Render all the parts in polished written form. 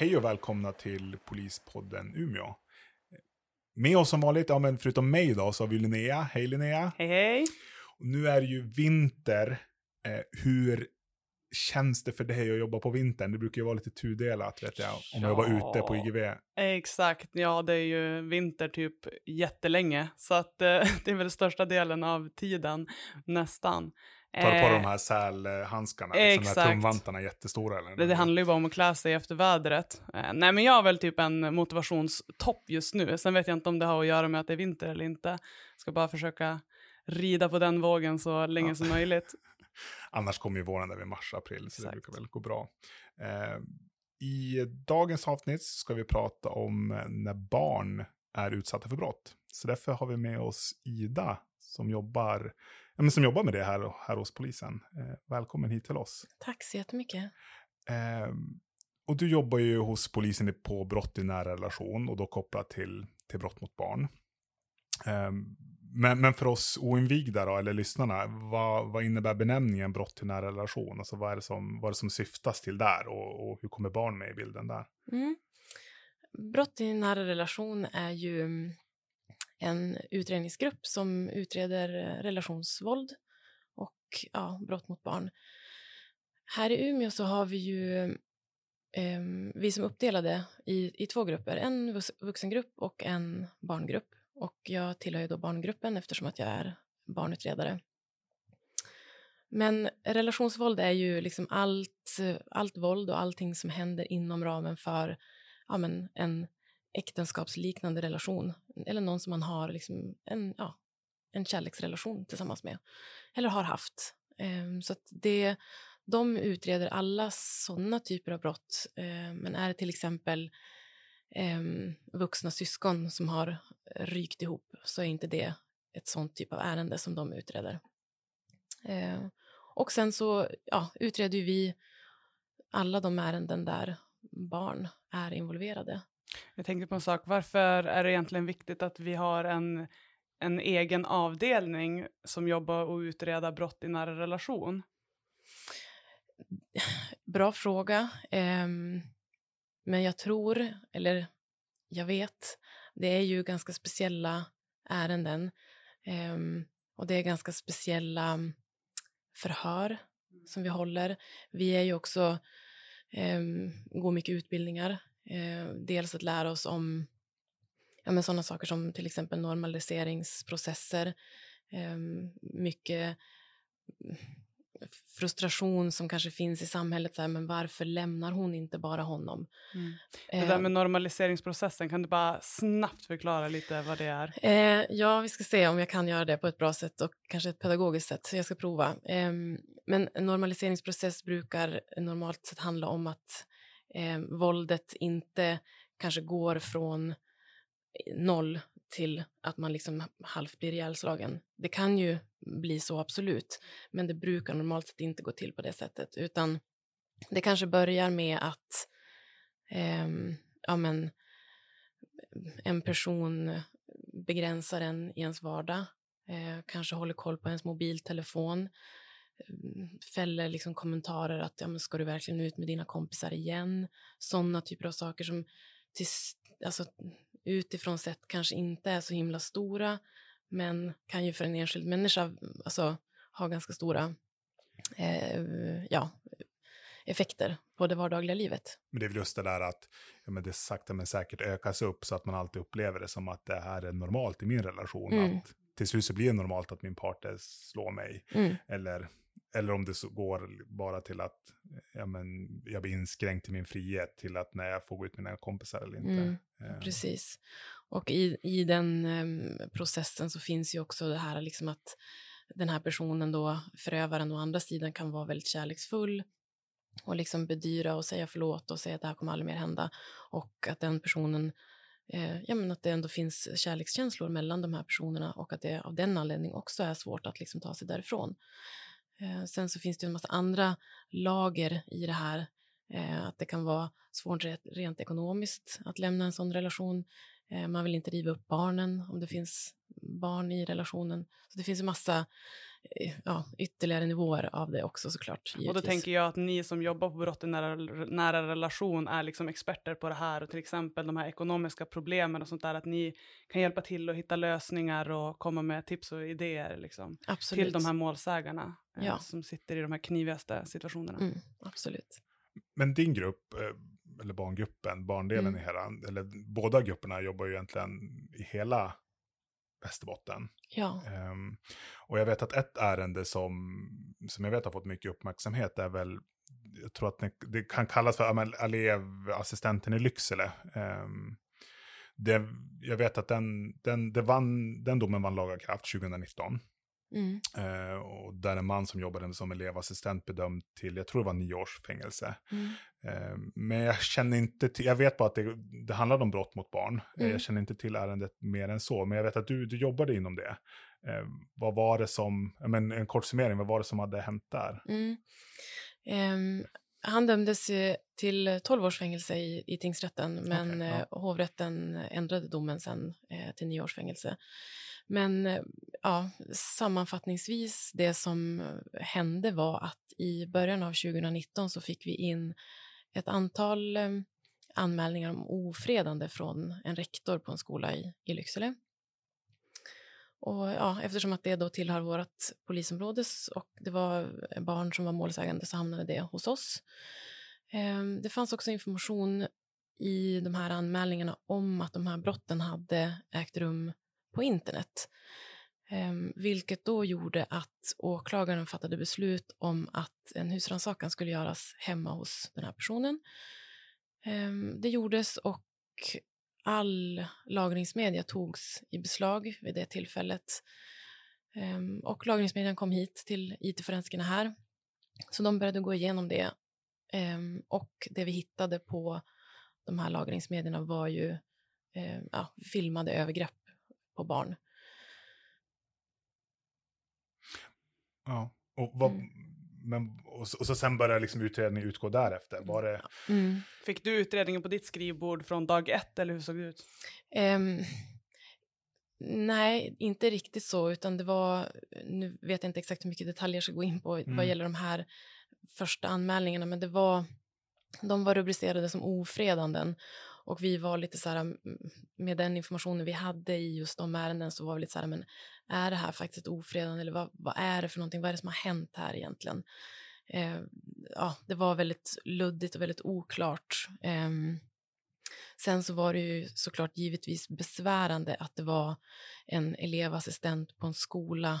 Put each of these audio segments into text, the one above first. Hej och välkomna till Polispodden Umeå. Med oss som vanligt, ja, men förutom mig idag så har vi Linnea. Hej Linnea. Hej hej. Och nu är det ju vinter. Hur känns det för dig att jobba på vintern? Det brukar ju vara lite tudelat, vet jag, om jag var ute på IGV. Exakt, ja, det är ju vinter typ jättelänge. Så att, det är väl största delen av tiden, nästan. Tar på de här sälhandskarna, liksom, de här tumvantarna, jättestora. Eller? Det handlar ju bara om att klä sig efter vädret. Nej, men jag har väl typ en motivationstopp just nu. Sen vet jag inte om det har att göra med att det är vinter eller inte. Jag ska bara försöka rida på den vågen så länge som möjligt. Annars kommer ju våren där vid mars-april, så det brukar väl gå bra. I dagens avsnitt ska vi prata om när barn är utsatta för brott. Så därför har vi med oss Ida som jobbar med det här hos polisen. Välkommen hit till oss. Tack så jättemycket. Och du jobbar ju hos polisen på brott i nära relation och då kopplat till brott mot barn. Men för oss oinvigda då, eller lyssnarna, vad innebär benämningen brott i nära relation? Alltså vad är det som syftas till där och hur kommer barn med i bilden där? Mm. Brott i nära relation är ju en utredningsgrupp som utreder relationsvåld och brott mot barn. Här i Umeå så har vi ju vi som uppdelade i två grupper. En vuxengrupp och en barngrupp. Och jag tillhör ju då barngruppen eftersom att jag är barnutredare. Men relationsvåld är ju liksom allt våld och allting som händer inom ramen för en äktenskapsliknande relation. Eller någon som man har liksom en kärleksrelation tillsammans med. Eller har haft. Så att de utreder alla sådana typer av brott. Men är det till exempel vuxna syskon som har rykt ihop, så är inte det ett sånt typ av ärende som de utreder. Och sen så utreder vi alla de ärenden där barn är involverade. Jag tänkte på en sak. Varför är det egentligen viktigt att vi har en egen avdelning som jobbar och utreder brott i nära relation? Bra fråga. Men jag tror, eller jag vet, det är ju ganska speciella ärenden. Och det är ganska speciella förhör som vi håller. Vi är ju också, går mycket utbildningar. Dels att lära oss om sådana saker som till exempel normaliseringsprocesser. Mycket frustration som kanske finns i samhället, så här, men varför lämnar hon inte bara honom? Mm. Det där med normaliseringsprocessen, kan du bara snabbt förklara lite vad det är? Vi ska se om jag kan göra det på ett bra sätt och kanske ett pedagogiskt sätt, så jag ska prova. Men normaliseringsprocess brukar normalt sett handla om att våldet inte kanske går från noll till att man liksom halvt blir ihjälslagen. Det kan ju bli så, absolut, men det brukar normalt sett inte gå till på det sättet, utan det kanske börjar med att en person begränsar en i ens vardag, kanske håller koll på ens mobiltelefon, fäller liksom kommentarer att ska du verkligen ut med dina kompisar igen? Sådana typer av saker som utifrån sett kanske inte är så himla stora, men kan ju för en enskild människa ha ganska stora effekter på det vardagliga livet. Men det är väl just det där att det sakta men säkert ökas upp, så att man alltid upplever det som att det här är normalt i min relation. Mm. Att till slut så blir det normalt att min partner slår mig. Mm. Eller om det så går bara till att jag blir inskränkt i min frihet, till att när jag får gå ut med mina kompisar eller inte. Mm, precis. Och i den processen så finns ju också det här liksom att den här personen då, förövaren å andra sidan, kan vara väldigt kärleksfull och liksom bedyra och säga förlåt och säga att det här kommer aldrig mer hända. Och att den personen, att det ändå finns kärlekskänslor mellan de här personerna och att det av den anledningen också är svårt att liksom ta sig därifrån. Sen så finns det en massa andra lager i det här. Att det kan vara svårt rent ekonomiskt att lämna en sån relation. Man vill inte riva upp barnen om det finns barn i relationen. Så det finns en massa ytterligare nivåer av det också såklart. Givetvis. Och då tänker jag att ni som jobbar på brott i nära relation är liksom experter på det här. Och till exempel de här ekonomiska problemen och sånt där. Att ni kan hjälpa till att hitta lösningar och komma med tips och idéer liksom, till de här målsägarna som sitter i de här knivigaste situationerna. Mm, absolut. Men din grupp... eller barngruppen, barndelen i hela, eller båda grupperna jobbar ju egentligen i hela Västerbotten. Ja. Och jag vet att ett ärende som jag vet har fått mycket uppmärksamhet är väl, jag tror att det kan kallas för elevassistenten i Lycksele. Jag vet att den domen vann laga kraft 2019. Mm. Och där en man som jobbade som elevassistent bedömd till, jag tror det var 9 års fängelse. Mm. Men jag känner inte till, jag vet bara att det handlade om brott mot barn. Jag känner inte till ärendet mer än så, men jag vet att du jobbade inom det. Vad var det som, men en kort summering, vad var det som hade hänt där? Han dömdes till 12 års fängelse i tingsrätten, men hovrätten ändrade domen sen till 9 års fängelse. Men sammanfattningsvis det som hände var att i början av 2019 så fick vi in ett antal anmälningar om ofredande från en rektor på en skola i Lycksele. Och eftersom att det då tillhör vårt polisområde och det var barn som var målsägande så hamnade det hos oss. Det fanns också information i de här anmälningarna om att de här brotten hade ägt rum på internet. Vilket då gjorde att åklagaren fattade beslut om att en husrannsakan skulle göras hemma hos den här personen. Det gjordes och all lagringsmedia togs i beslag vid det tillfället. Och lagringsmedien kom hit till IT-forensikerna här. Så de började gå igenom det. Och det vi hittade på de här lagringsmedierna var ju filmade övergrepp på barn. Ja, och vad... och så sen började liksom utredningen utgå därefter. Var det... Fick du utredningen på ditt skrivbord från dag 1 eller hur såg det ut? Nej, inte riktigt så, utan det var, nu vet jag inte exakt hur mycket detaljer jag ska gå in på vad gäller de här första anmälningarna, men de var rubricerade som ofredanden och vi var lite så här, med den informationen vi hade i just de ärenden så var vi lite så här, men är det här faktiskt ett ofredande eller vad är det för någonting, vad är det som har hänt här egentligen? Det var väldigt luddigt och väldigt oklart. Sen så var det ju såklart givetvis besvärande att det var en elevassistent på en skola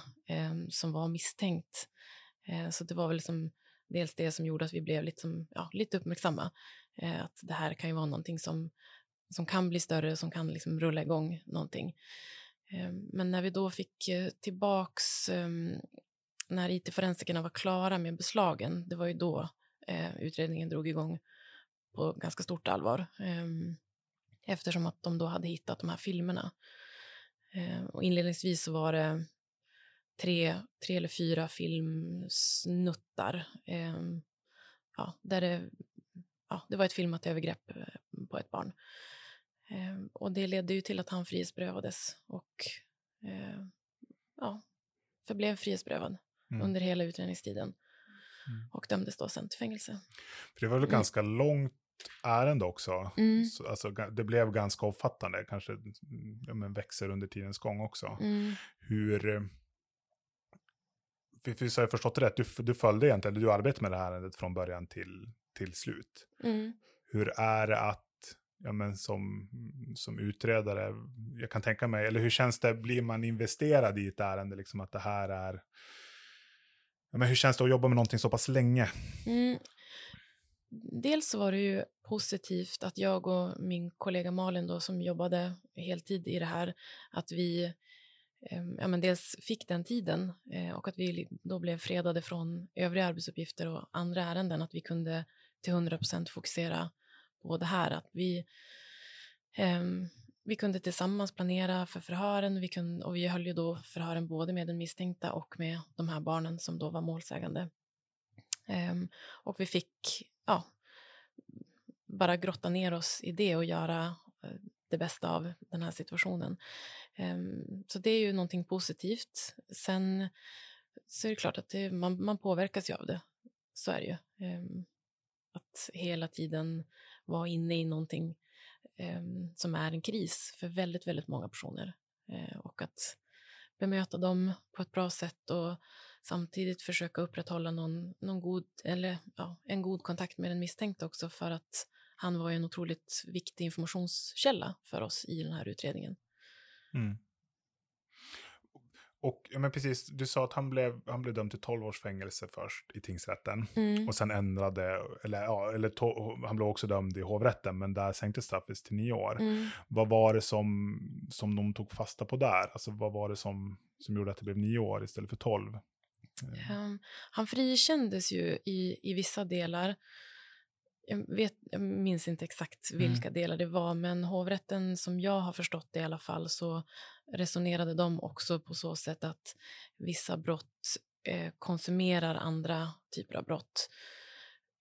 som var misstänkt. Så det var väl liksom dels det som gjorde att vi blev lite uppmärksamma. Att det här kan ju vara någonting som kan bli större, som kan liksom rulla igång någonting. Men när vi då fick tillbaks, när IT-forensikerna var klara med beslagen, det var ju då utredningen drog igång på ganska stort allvar. Eftersom att de då hade hittat de här filmerna. Och inledningsvis så var det 3 eller 4 filmsnuttar. Där det var ett filmat övergrepp på ett barn. Och det ledde ju till att han frihetsberövades. Och förblev frihetsberövad under hela utredningstiden. Och dömdes då sen till fängelse. För det var väl ganska långt ärende också. Så, alltså, det blev ganska omfattande. Kanske växer under tidens gång också. Hur... För så har jag förstått rätt, du följde egentligen, du arbetade med det här ärendet från början till slut. Hur är det att, som utredare, jag kan tänka mig, eller hur känns det, blir man investerad i ett ärende, liksom att det här är, hur känns det att jobba med någonting så pass länge? Dels så var det ju positivt att jag och min kollega Malin då, som jobbade heltid i det här, att vi dels fick den tiden och att vi då blev fredade från övriga arbetsuppgifter och andra ärenden, att vi kunde till 100% fokusera på det här, att vi kunde tillsammans planera för förhören, och vi höll ju då förhören både med den misstänkta och med de här barnen som då var målsägande, och vi fick bara grotta ner oss i det och göra det bästa av den här situationen. Så det är ju någonting positivt. Sen så är det klart att man påverkas ju av det. Så är det ju. Att hela tiden vara inne i någonting som är en kris för väldigt, väldigt många personer. Och att bemöta dem på ett bra sätt och samtidigt försöka upprätthålla någon god, eller ja, en god kontakt med den misstänkte också, för att han var ju en otroligt viktig informationskälla för oss i den här utredningen. Mm. Och ja, men precis, du sa att han blev dömd till 12 års fängelse först i tingsrätten. Mm. Och sen ändrade, han blev också dömd i hovrätten, men där sänktes straffet till 9 år. Mm. Vad var det som de tog fasta på där? Alltså vad var det som gjorde att det blev 9 år istället för 12? Han frikändes ju i vissa delar. Jag minns inte exakt vilka delar det var, men hovrätten, som jag har förstått det i alla fall, så resonerade de också på så sätt att vissa brott konsumerar andra typer av brott.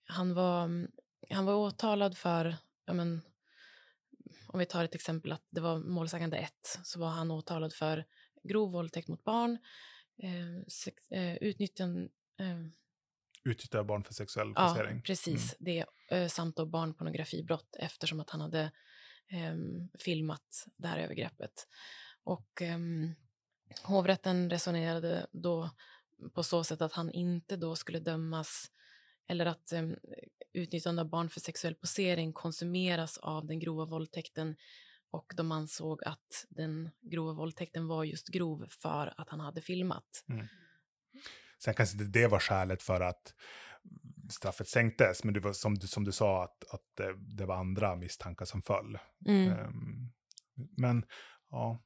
Han var åtalad för, ja men, om vi tar ett exempel att det var målsägande 1, så var han åtalad för grov våldtäkt mot barn, utnyttja barn för sexuell placering. Ja, precis. Det, samt då barnpornografibrott, eftersom att han hade filmat det här övergreppet. Och hovrätten resonerade då på så sätt att han inte då skulle dömas, eller att utnyttjande av barn för sexuell posering konsumeras av den grova våldtäkten, och de ansåg att den grova våldtäkten var just grov för att han hade filmat. Mm. Sen kanske det var skälet för att straffet sänktes. Men det var som du sa att det var andra misstankar som föll. Mm. Men ja,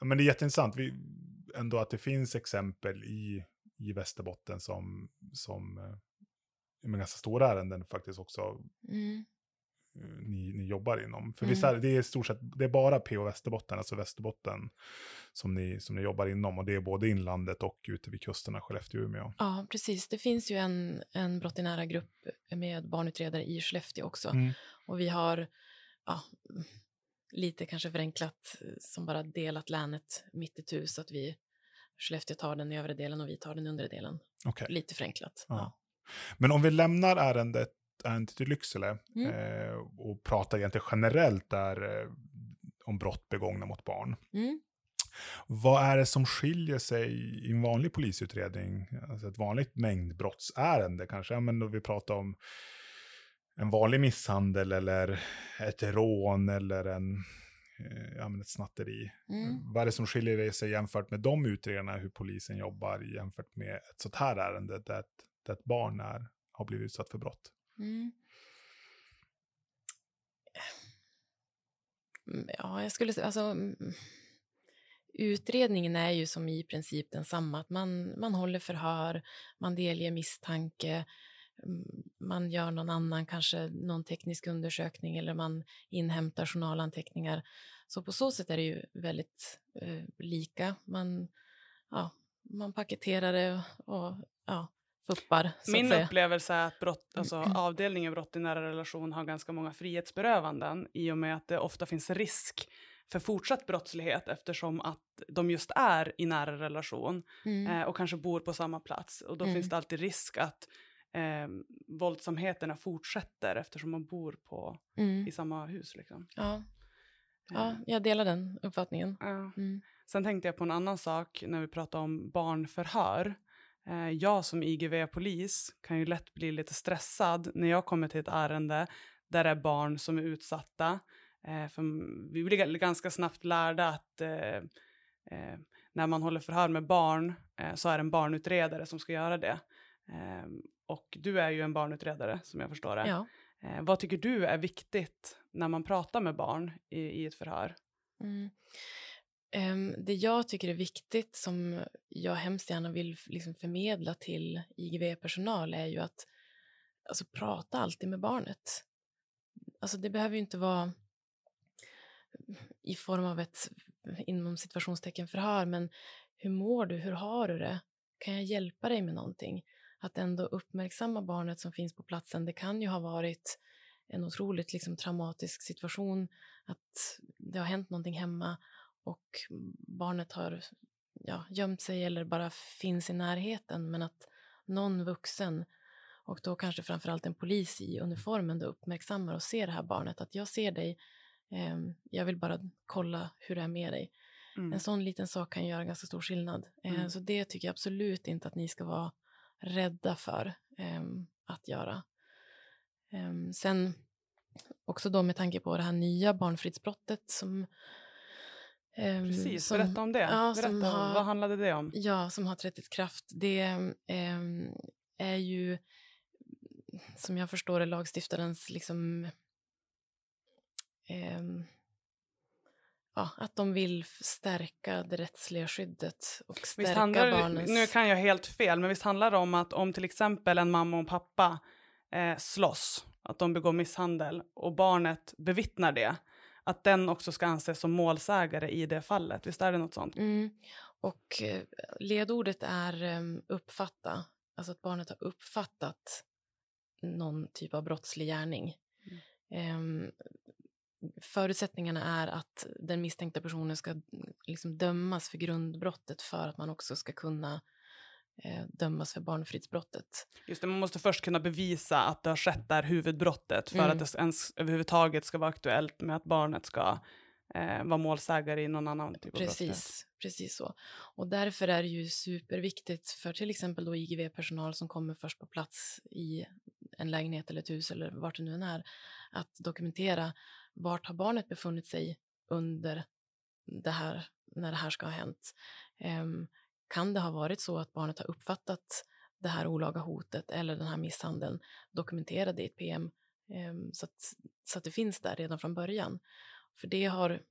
men det är jätteintressant ändå att det finns exempel i Västerbotten som med ganska stora ärenden faktiskt också ni jobbar inom. För visst är det i stort sett, det är bara PO Västerbotten, alltså Västerbotten som ni jobbar inom, och det är både inlandet och ute vid kusterna, Skellefteå och Umeå. Ja, precis. Det finns ju en brott i nära grupp med barnutredare i Skellefteå också. Mm. Och vi har lite kanske förenklat som bara delat länet mitt i tu, så att Skellefteå tar den i övre delen och vi tar den undre delen. Okay. Lite förenklat. Ja. Men om vi lämnar ärendet till Lycksele och pratar egentligen generellt där om brott begångna mot barn. Mm. Vad är det som skiljer sig i en vanlig polisutredning? Alltså ett vanligt mängdbrottsärende kanske, men då vi pratar om en vanlig misshandel eller ett rån eller ett snatteri. Mm. Vad är det som skiljer sig jämfört med de utredarna, hur polisen jobbar jämfört med ett sånt här ärende där ett barn har blivit utsatt för brott? Mm. Ja, jag skulle säga, alltså, utredningen är ju som i princip densamma, att man håller förhör, man delger misstanke, man gör någon annan, kanske någon teknisk undersökning, eller man inhämtar journalanteckningar. Så på så sätt är det ju väldigt lika. Man paketerar det och fuppar, min upplevelse är att avdelningen brott i nära relation har ganska många frihetsberövanden, i och med att det ofta finns risk för fortsatt brottslighet, eftersom att de just är i nära relation och kanske bor på samma plats, och då finns det alltid risk att våldsamheterna fortsätter, eftersom man bor i samma hus liksom. Ja, jag delar den uppfattningen. Sen tänkte jag på en annan sak när vi pratar om barnförhör. Jag som IGV-polis kan ju lätt bli lite stressad när jag kommer till ett ärende där det är barn som är utsatta. För vi blir ganska snabbt lärda att när man håller förhör med barn så är det en barnutredare som ska göra det. Och du är ju en barnutredare som jag förstår det. Ja. Vad tycker du är viktigt när man pratar med barn i ett förhör? Det jag tycker är viktigt, som jag hemskt gärna vill liksom förmedla till IGV-personal, är ju att alltså, prata alltid med barnet. Alltså, det behöver ju inte vara i form av ett inom situationstecken förhör, men hur mår du? Hur har du det? Kan jag hjälpa dig med någonting? Att ändå uppmärksamma barnet som finns på platsen. Det kan ju ha varit en otroligt liksom traumatisk situation, att det har hänt någonting hemma och barnet har gömt sig eller bara finns i närheten, men att någon vuxen, och då kanske framförallt en polis i uniformen, då uppmärksammar och ser det här barnet, att jag ser dig, jag vill bara kolla hur det är med dig. Mm. En sån liten sak kan göra ganska stor skillnad. Så det tycker jag absolut inte att ni ska vara rädda för att göra. Sen också då med tanke på det här nya barnfridsbrottet som... Precis, som, berätta om det. Ja, berätta, vad handlade det om? Ja, som har trätt i kraft. Det är ju, som jag förstår det, lagstiftarens liksom... att de vill stärka det rättsliga skyddet och stärka barnens... Nu kan jag helt fel, men visst handlar det om att om till exempel en mamma och en pappa slåss, att de begår misshandel och barnet bevittnar det, att den också ska anses som målsägare i det fallet. Visst är det något sånt? Mm. Och ledordet är uppfatta. Alltså att barnet har uppfattat någon typ av brottslig gärning. Mm. Förutsättningarna är att den misstänkta personen ska liksom dömas för grundbrottet för att man också ska kunna dömas för barnfridsbrottet. Just det, man måste först kunna bevisa att det har skett där huvudbrottet för att det ens överhuvudtaget ska vara aktuellt med att barnet ska vara målsägare i någon annan typ av brott. Precis så. Och därför är det ju superviktigt för till exempel då IGV-personal som kommer först på plats i en lägenhet eller ett hus eller vart det nu än är, att dokumentera vart har barnet befunnit sig under det här, när det här ska ha hänt. Kan det ha varit så att barnet har uppfattat det här olaga hotet eller den här misshandeln, dokumentera det i ett PM så att det finns där redan från början. För det har,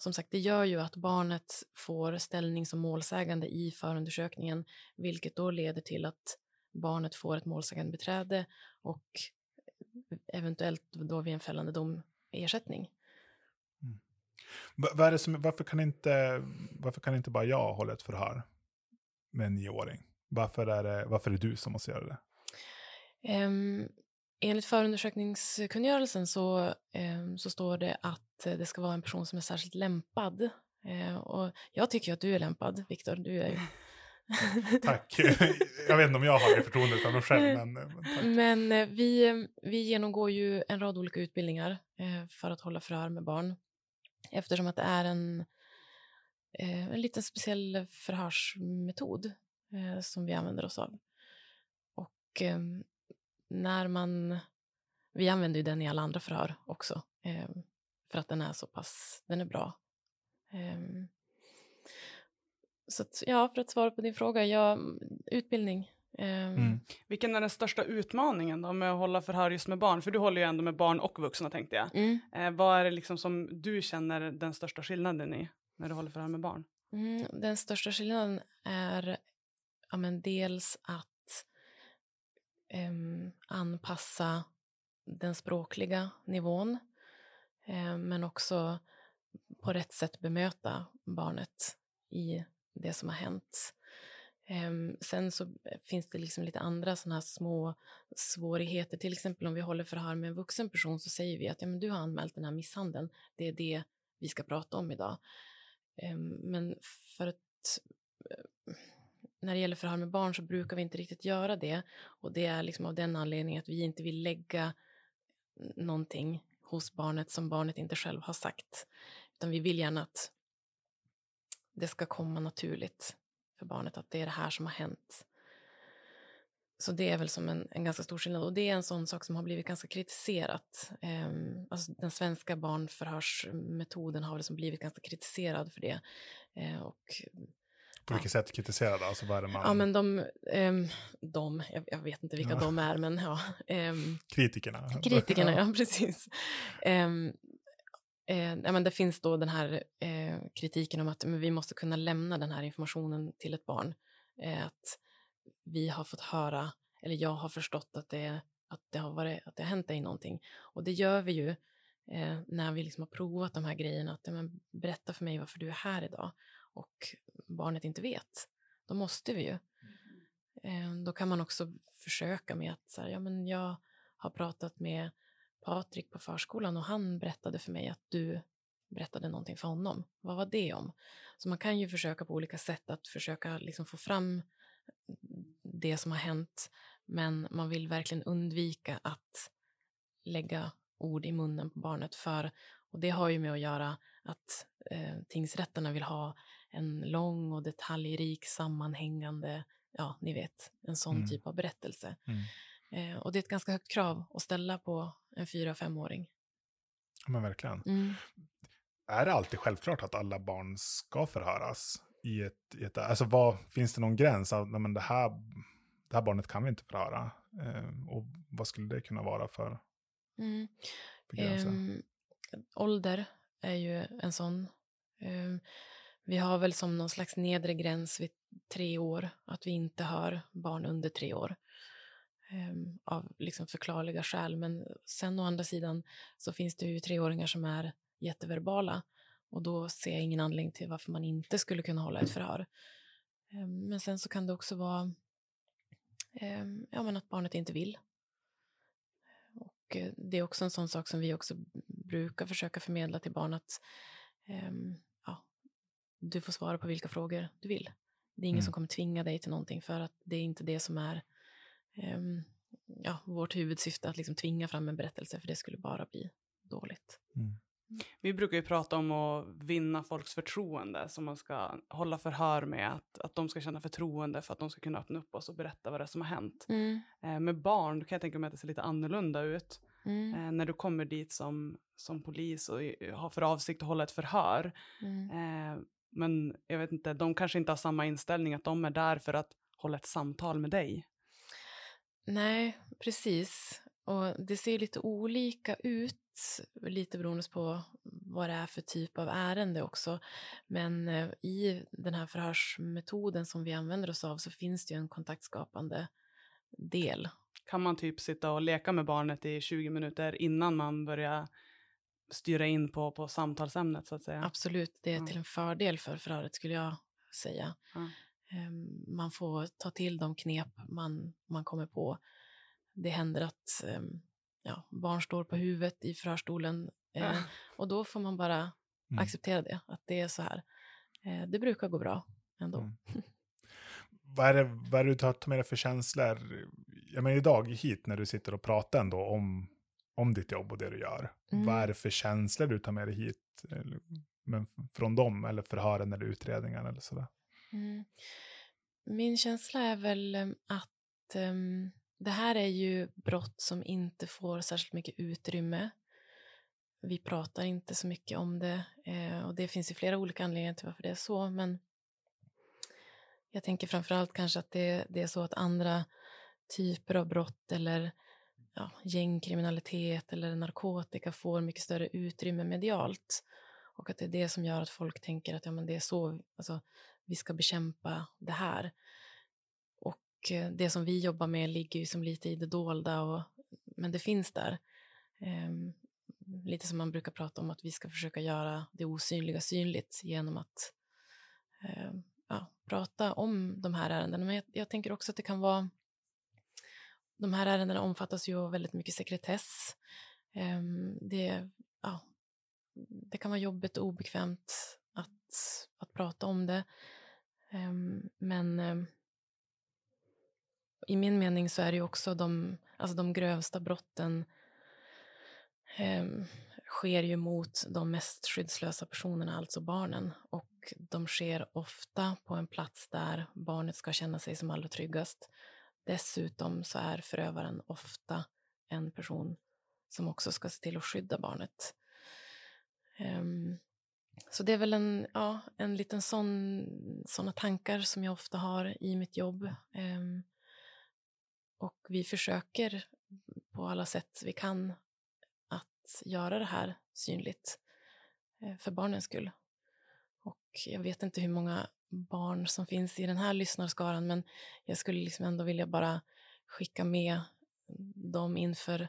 som sagt, det gör ju att barnet får ställning som målsägande i förundersökningen, vilket då leder till att barnet får ett målsägandebiträde och eventuellt då vid en fällande dom ersättning. Vad är det som, varför kan inte bara jag hålla ett förhör med en 9-åring? Varför är det du som måste göra det? Enligt förundersökningskungörelsen så står det att det ska vara en person som är särskilt lämpad. Och jag tycker att du är lämpad, Viktor. Du är ju... Tack. Jag vet inte om jag har det förtroendet för mig själv. Men vi genomgår ju en rad olika utbildningar för att hålla förhör med barn. Eftersom att det är en liten speciell förhörsmetod som vi använder oss av. Och vi använder ju den i alla andra förhör också. För att den är den är bra. Så att, för att svara på din fråga, utbildning. Vilken är den största utmaningen då med att hålla förhör just med barn? För du håller ju ändå med barn och vuxna, tänkte jag. Vad är det liksom som du känner den största skillnaden i när du håller förhör med barn? Den största skillnaden är dels att anpassa den språkliga nivån, men också på rätt sätt bemöta barnet i det som har hänt. Sen så finns det liksom lite andra sådana här små svårigheter. Till exempel om vi håller förhör med en vuxen person så säger vi att men du har anmält den här misshandeln. Det är det vi ska prata om idag. Men för att när det gäller förhör med barn så brukar vi inte riktigt göra det. Och det är liksom av den anledningen att vi inte vill lägga någonting hos barnet som barnet inte själv har sagt. Utan vi vill gärna att det ska komma naturligt för barnet, att det är det här som har hänt. Så det är väl som en ganska stor skillnad. Och det är en sån sak som har blivit ganska kritiserat. Alltså den svenska barnförhörsmetoden har väl som blivit ganska kritiserad för det. På vilket sätt kritiserad? Alltså vad är det man... Ja, men jag vet inte vilka de är, men ja. Kritikerna. Kritikerna, ja precis. Men det finns då den här kritiken om att vi måste kunna lämna den här informationen till ett barn. Att vi har fått höra, eller jag har förstått att det har hänt dig någonting. Och det gör vi ju när vi liksom har provat de här grejerna. Att berätta för mig varför du är här idag. Och barnet inte vet. Då måste vi ju. Då kan man också försöka med att så här, ja, men jag har pratat med Patrik på förskolan och han berättade för mig att du berättade någonting för honom. Vad var det om? Så man kan ju försöka på olika sätt att försöka liksom få fram det som har hänt, men man vill verkligen undvika att lägga ord i munnen på barnet för, och det har ju med att göra att tingsrätterna vill ha en lång och detaljrik sammanhängande, ja ni vet, en sån typ av berättelse. Och det är ett ganska högt krav att ställa på en 4-5-åring. Ja men verkligen. Är det alltid självklart att alla barn ska förhöras? Alltså vad, finns det någon gräns av, nej men det här barnet kan vi inte förhöra? Och vad skulle det kunna vara för gränser? Ålder är ju en sån. Vi har väl som någon slags nedre gräns vid 3 år. Att vi inte hör barn under 3 år. Av liksom förklarliga skäl. Men sen å andra sidan så finns det ju 3-åringar som är jätteverbala. Och då ser jag ingen anledning till varför man inte skulle kunna hålla ett förhör. Men sen så kan det också vara att barnet inte vill. Och det är också en sån sak som vi också brukar försöka förmedla till barn att du får svara på vilka frågor du vill. Det är ingen som kommer tvinga dig till någonting, för att det är inte det som är vårt huvudsyfte, att liksom tvinga fram en berättelse, för det skulle bara bli dåligt. Vi brukar ju prata om att vinna folks förtroende, som man ska hålla förhör med, att de ska känna förtroende för att de ska kunna öppna upp oss och berätta vad det är som har hänt. Med barn kan jag tänka mig att det ser lite annorlunda ut. När du kommer dit som polis och har för avsikt att hålla ett förhör. Men jag vet inte, de kanske inte har samma inställning, att de är där för att hålla ett samtal med dig. Nej, precis. Och det ser lite olika ut, lite beroende på vad det är för typ av ärende också. Men i den här förhörsmetoden som vi använder oss av så finns det ju en kontaktskapande del. Kan man typ sitta och leka med barnet i 20 minuter innan man börjar styra in på samtalsämnet så att säga? Absolut, det är till en fördel för förhöret skulle jag säga. Man får ta till de knep man kommer på. Det händer att barn står på huvudet i förhörstolen och då får man bara acceptera det, att det är så här. Det brukar gå bra ändå. Vad är det du tar med dig för känslor? Jag menar idag hit när du sitter och pratar ändå om ditt jobb och det du gör. Vad är det för känslor du tar med dig hit men från dem eller förhören eller utredningarna eller sådär? Min känsla är väl att det här är ju brott som inte får särskilt mycket utrymme. Vi pratar inte så mycket om det. Och det finns ju flera olika anledningar till varför det är så. Men jag tänker framförallt kanske att det är så att andra typer av brott eller gängkriminalitet eller narkotika får mycket större utrymme medialt. Och att det är det som gör att folk tänker att men det är så, alltså, vi ska bekämpa det här. Och det som vi jobbar med ligger ju som lite i det dolda, men det finns där. Lite som man brukar prata om att vi ska försöka göra det osynliga synligt genom att prata om de här ärendena. Men jag tänker också att det kan vara, de här ärendena omfattas ju av väldigt mycket sekretess. Det kan vara jobbigt och obekvämt att prata om det. Men i min mening så är det ju också de grövsta brotten sker ju mot de mest skyddslösa personerna, alltså barnen. Och de sker ofta på en plats där barnet ska känna sig som allra tryggast. Dessutom så är förövaren ofta en person som också ska se till att skydda barnet. Så det är väl en liten såna tankar som jag ofta har i mitt jobb. Och vi försöker på alla sätt vi kan att göra det här synligt för barnens skull. Och jag vet inte hur många barn som finns i den här lyssnarskaran, men jag skulle liksom ändå vilja bara skicka med dem inför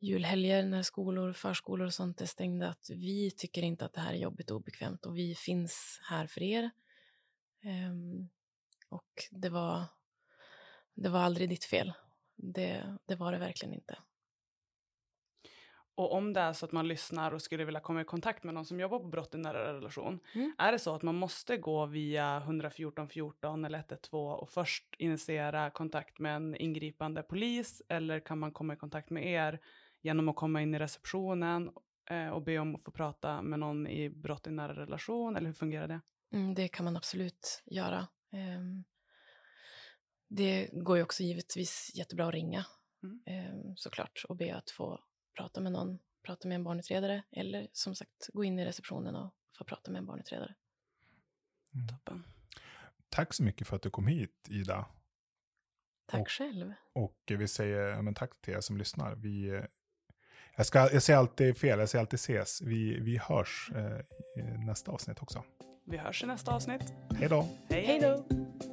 julhelger när skolor, förskolor och sånt är stängda, att vi tycker inte att det här är jobbigt och obekvämt och vi finns här för er. Och det var Det var aldrig ditt fel. Det var det verkligen inte. Och om det är så att man lyssnar och skulle vilja komma i kontakt med någon som jobbar på brott i nära relation. Mm. Är det så att man måste gå via 114 14 eller 112 och först initiera kontakt med en ingripande polis? Eller kan man komma i kontakt med er genom att komma in i receptionen och be om att få prata med någon i brott i nära relation? Eller hur fungerar det? Mm, det kan man absolut göra. Det går ju också givetvis jättebra att ringa såklart och be att få prata med någon, prata med en barnutredare eller som sagt gå in i receptionen och få prata med en barnutredare. Mm. Toppen. Tack så mycket för att du kom hit, Ida. Tack själv. Och vi säger men tack till er som lyssnar. Jag säger alltid fel, jag säger alltid ses. Vi hörs i nästa avsnitt också. Vi hörs i nästa avsnitt. Hej då. Hej då.